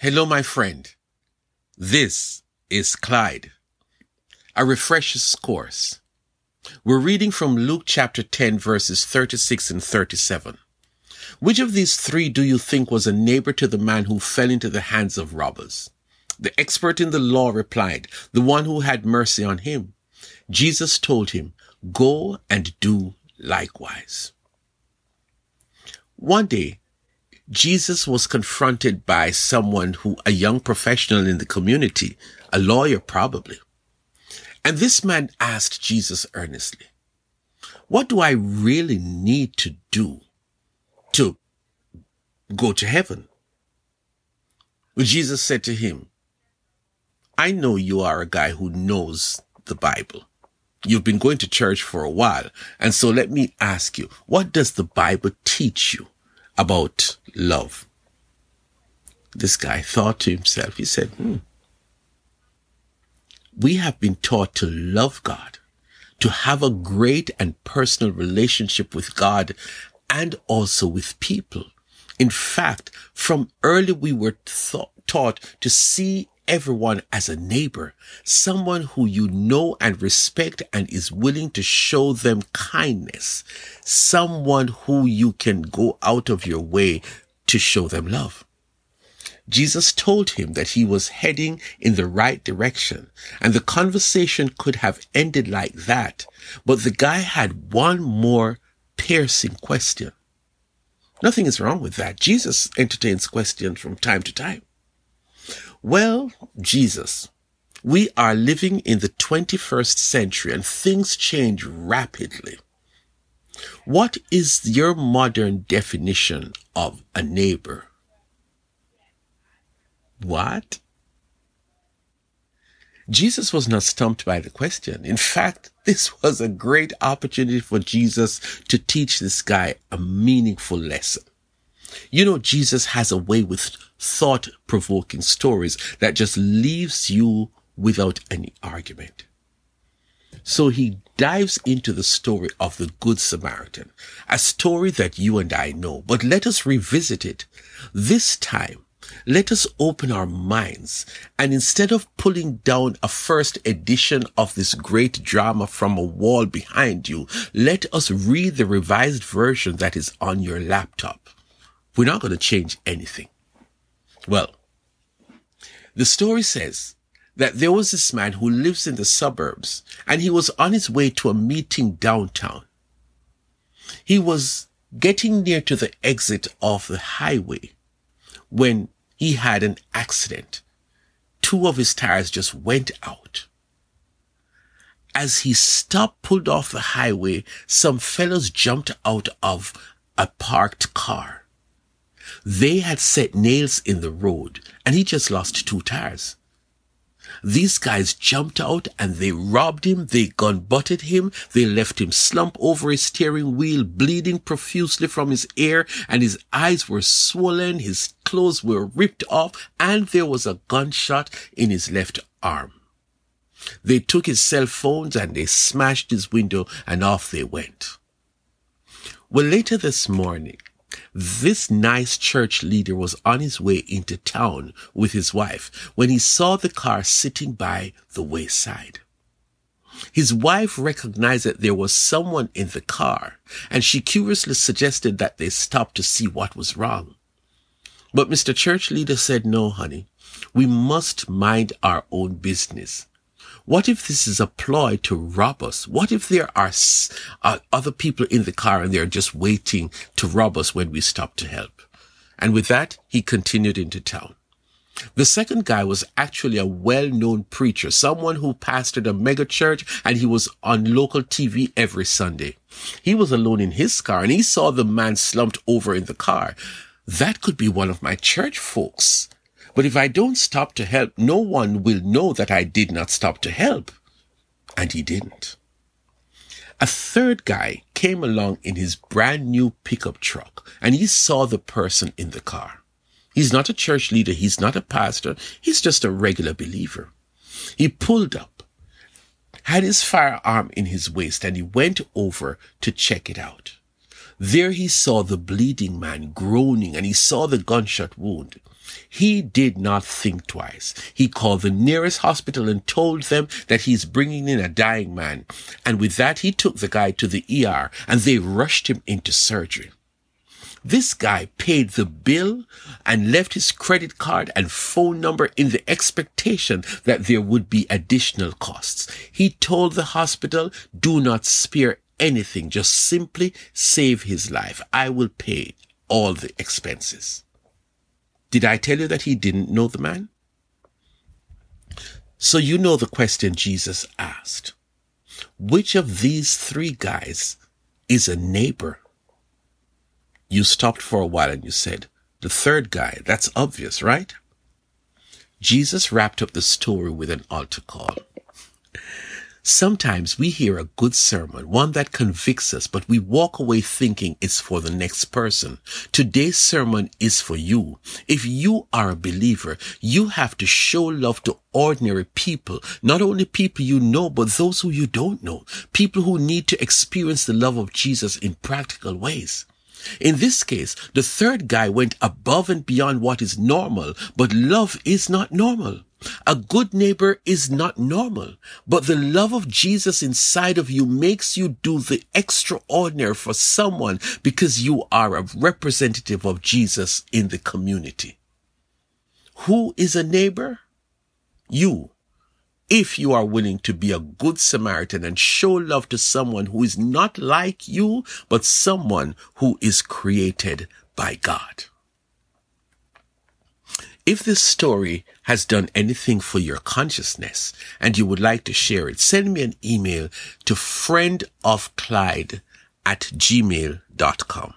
Hello, my friend. This is Clyde. A refresher's course. We're reading from Luke chapter 10, verses 36 and 37. Which of these three do you think was a neighbor to the man who fell into the hands of robbers? The expert in the law replied, the one who had mercy on him. Jesus told him, go and do likewise. One day, Jesus was confronted by someone who, a young professional in the community, a lawyer probably. And this man asked Jesus earnestly, what do I really need to do to go to heaven? Jesus said to him, I know you are a guy who knows the Bible. You've been going to church for a while. And so let me ask you, what does the Bible teach you about love? This guy thought to himself, he said, we have been taught to love God, to have a great and personal relationship with God and also with people. In fact, from early we were taught to see everyone as a neighbor, someone who you know and respect and is willing to show them kindness, someone who you can go out of your way to show them love. Jesus told him that he was heading in the right direction, and the conversation could have ended like that, but the guy had one more piercing question. Nothing is wrong with that. Jesus entertains questions from time to time. Well, Jesus, we are living in the 21st century and things change rapidly. What is your modern definition of a neighbor? What? Jesus was not stumped by the question. In fact, this was a great opportunity for Jesus to teach this guy a meaningful lesson. You know, Jesus has a way with thought-provoking stories that just leaves you without any argument. So he dives into the story of the Good Samaritan, a story that you and I know, but let us revisit it. This time, let us open our minds, and instead of pulling down a first edition of this great drama from a wall behind you, let us read the revised version that is on your laptop. We're not going to change anything. Well, the story says that there was this man who lives in the suburbs and he was on his way to a meeting downtown. He was getting near to the exit of the highway when he had an accident. Two of his tires just went out. As he pulled off the highway, some fellows jumped out of a parked car. They had set nails in the road, and he just lost two tires. These guys jumped out and they robbed him, they gun-butted him, they left him slumped over his steering wheel, bleeding profusely from his ear, and his eyes were swollen, his clothes were ripped off, and there was a gunshot in his left arm. They took his cell phones and they smashed his window, and off they went. Well, later this morning, this nice church leader was on his way into town with his wife when he saw the car sitting by the wayside. His wife recognized that there was someone in the car, and she curiously suggested that they stop to see what was wrong. But Mr. Church Leader said, no, honey, we must mind our own business. What if this is a ploy to rob us? What if there are other people in the car and they're just waiting to rob us when we stop to help? And with that, he continued into town. The second guy was actually a well-known preacher, someone who pastored a mega church, and he was on local TV every Sunday. He was alone in his car and he saw the man slumped over in the car. That could be one of my church folks. But if I don't stop to help, no one will know that I did not stop to help. And he didn't. A third guy came along in his brand new pickup truck, and he saw the person in the car. He's not a church leader. He's not a pastor. He's just a regular believer. He pulled up, had his firearm in his waist, and he went over to check it out. There he saw the bleeding man groaning, and he saw the gunshot wound. He did not think twice. He called the nearest hospital and told them that he's bringing in a dying man. And with that, he took the guy to the ER, and they rushed him into surgery. This guy paid the bill and left his credit card and phone number in the expectation that there would be additional costs. He told the hospital, do not spare anything, just simply save his life. I will pay all the expenses. Did I tell you that he didn't know the man? So you know the question Jesus asked. Which of these three guys is a neighbor? You stopped for a while and you said, the third guy, that's obvious, right? Jesus wrapped up the story with an altar call. Sometimes we hear a good sermon, one that convicts us, but we walk away thinking it's for the next person. Today's sermon is for you. If you are a believer, you have to show love to ordinary people, not only people you know, but those who you don't know, people who need to experience the love of Jesus in practical ways. In this case, the third guy went above and beyond what is normal, but love is not normal. A good neighbor is not normal, but the love of Jesus inside of you makes you do the extraordinary for someone because you are a representative of Jesus in the community. Who is a neighbor? You. If you are willing to be a good Samaritan and show love to someone who is not like you, but someone who is created by God. If this story has done anything for your consciousness and you would like to share it, send me an email to friendofclyde@gmail.com.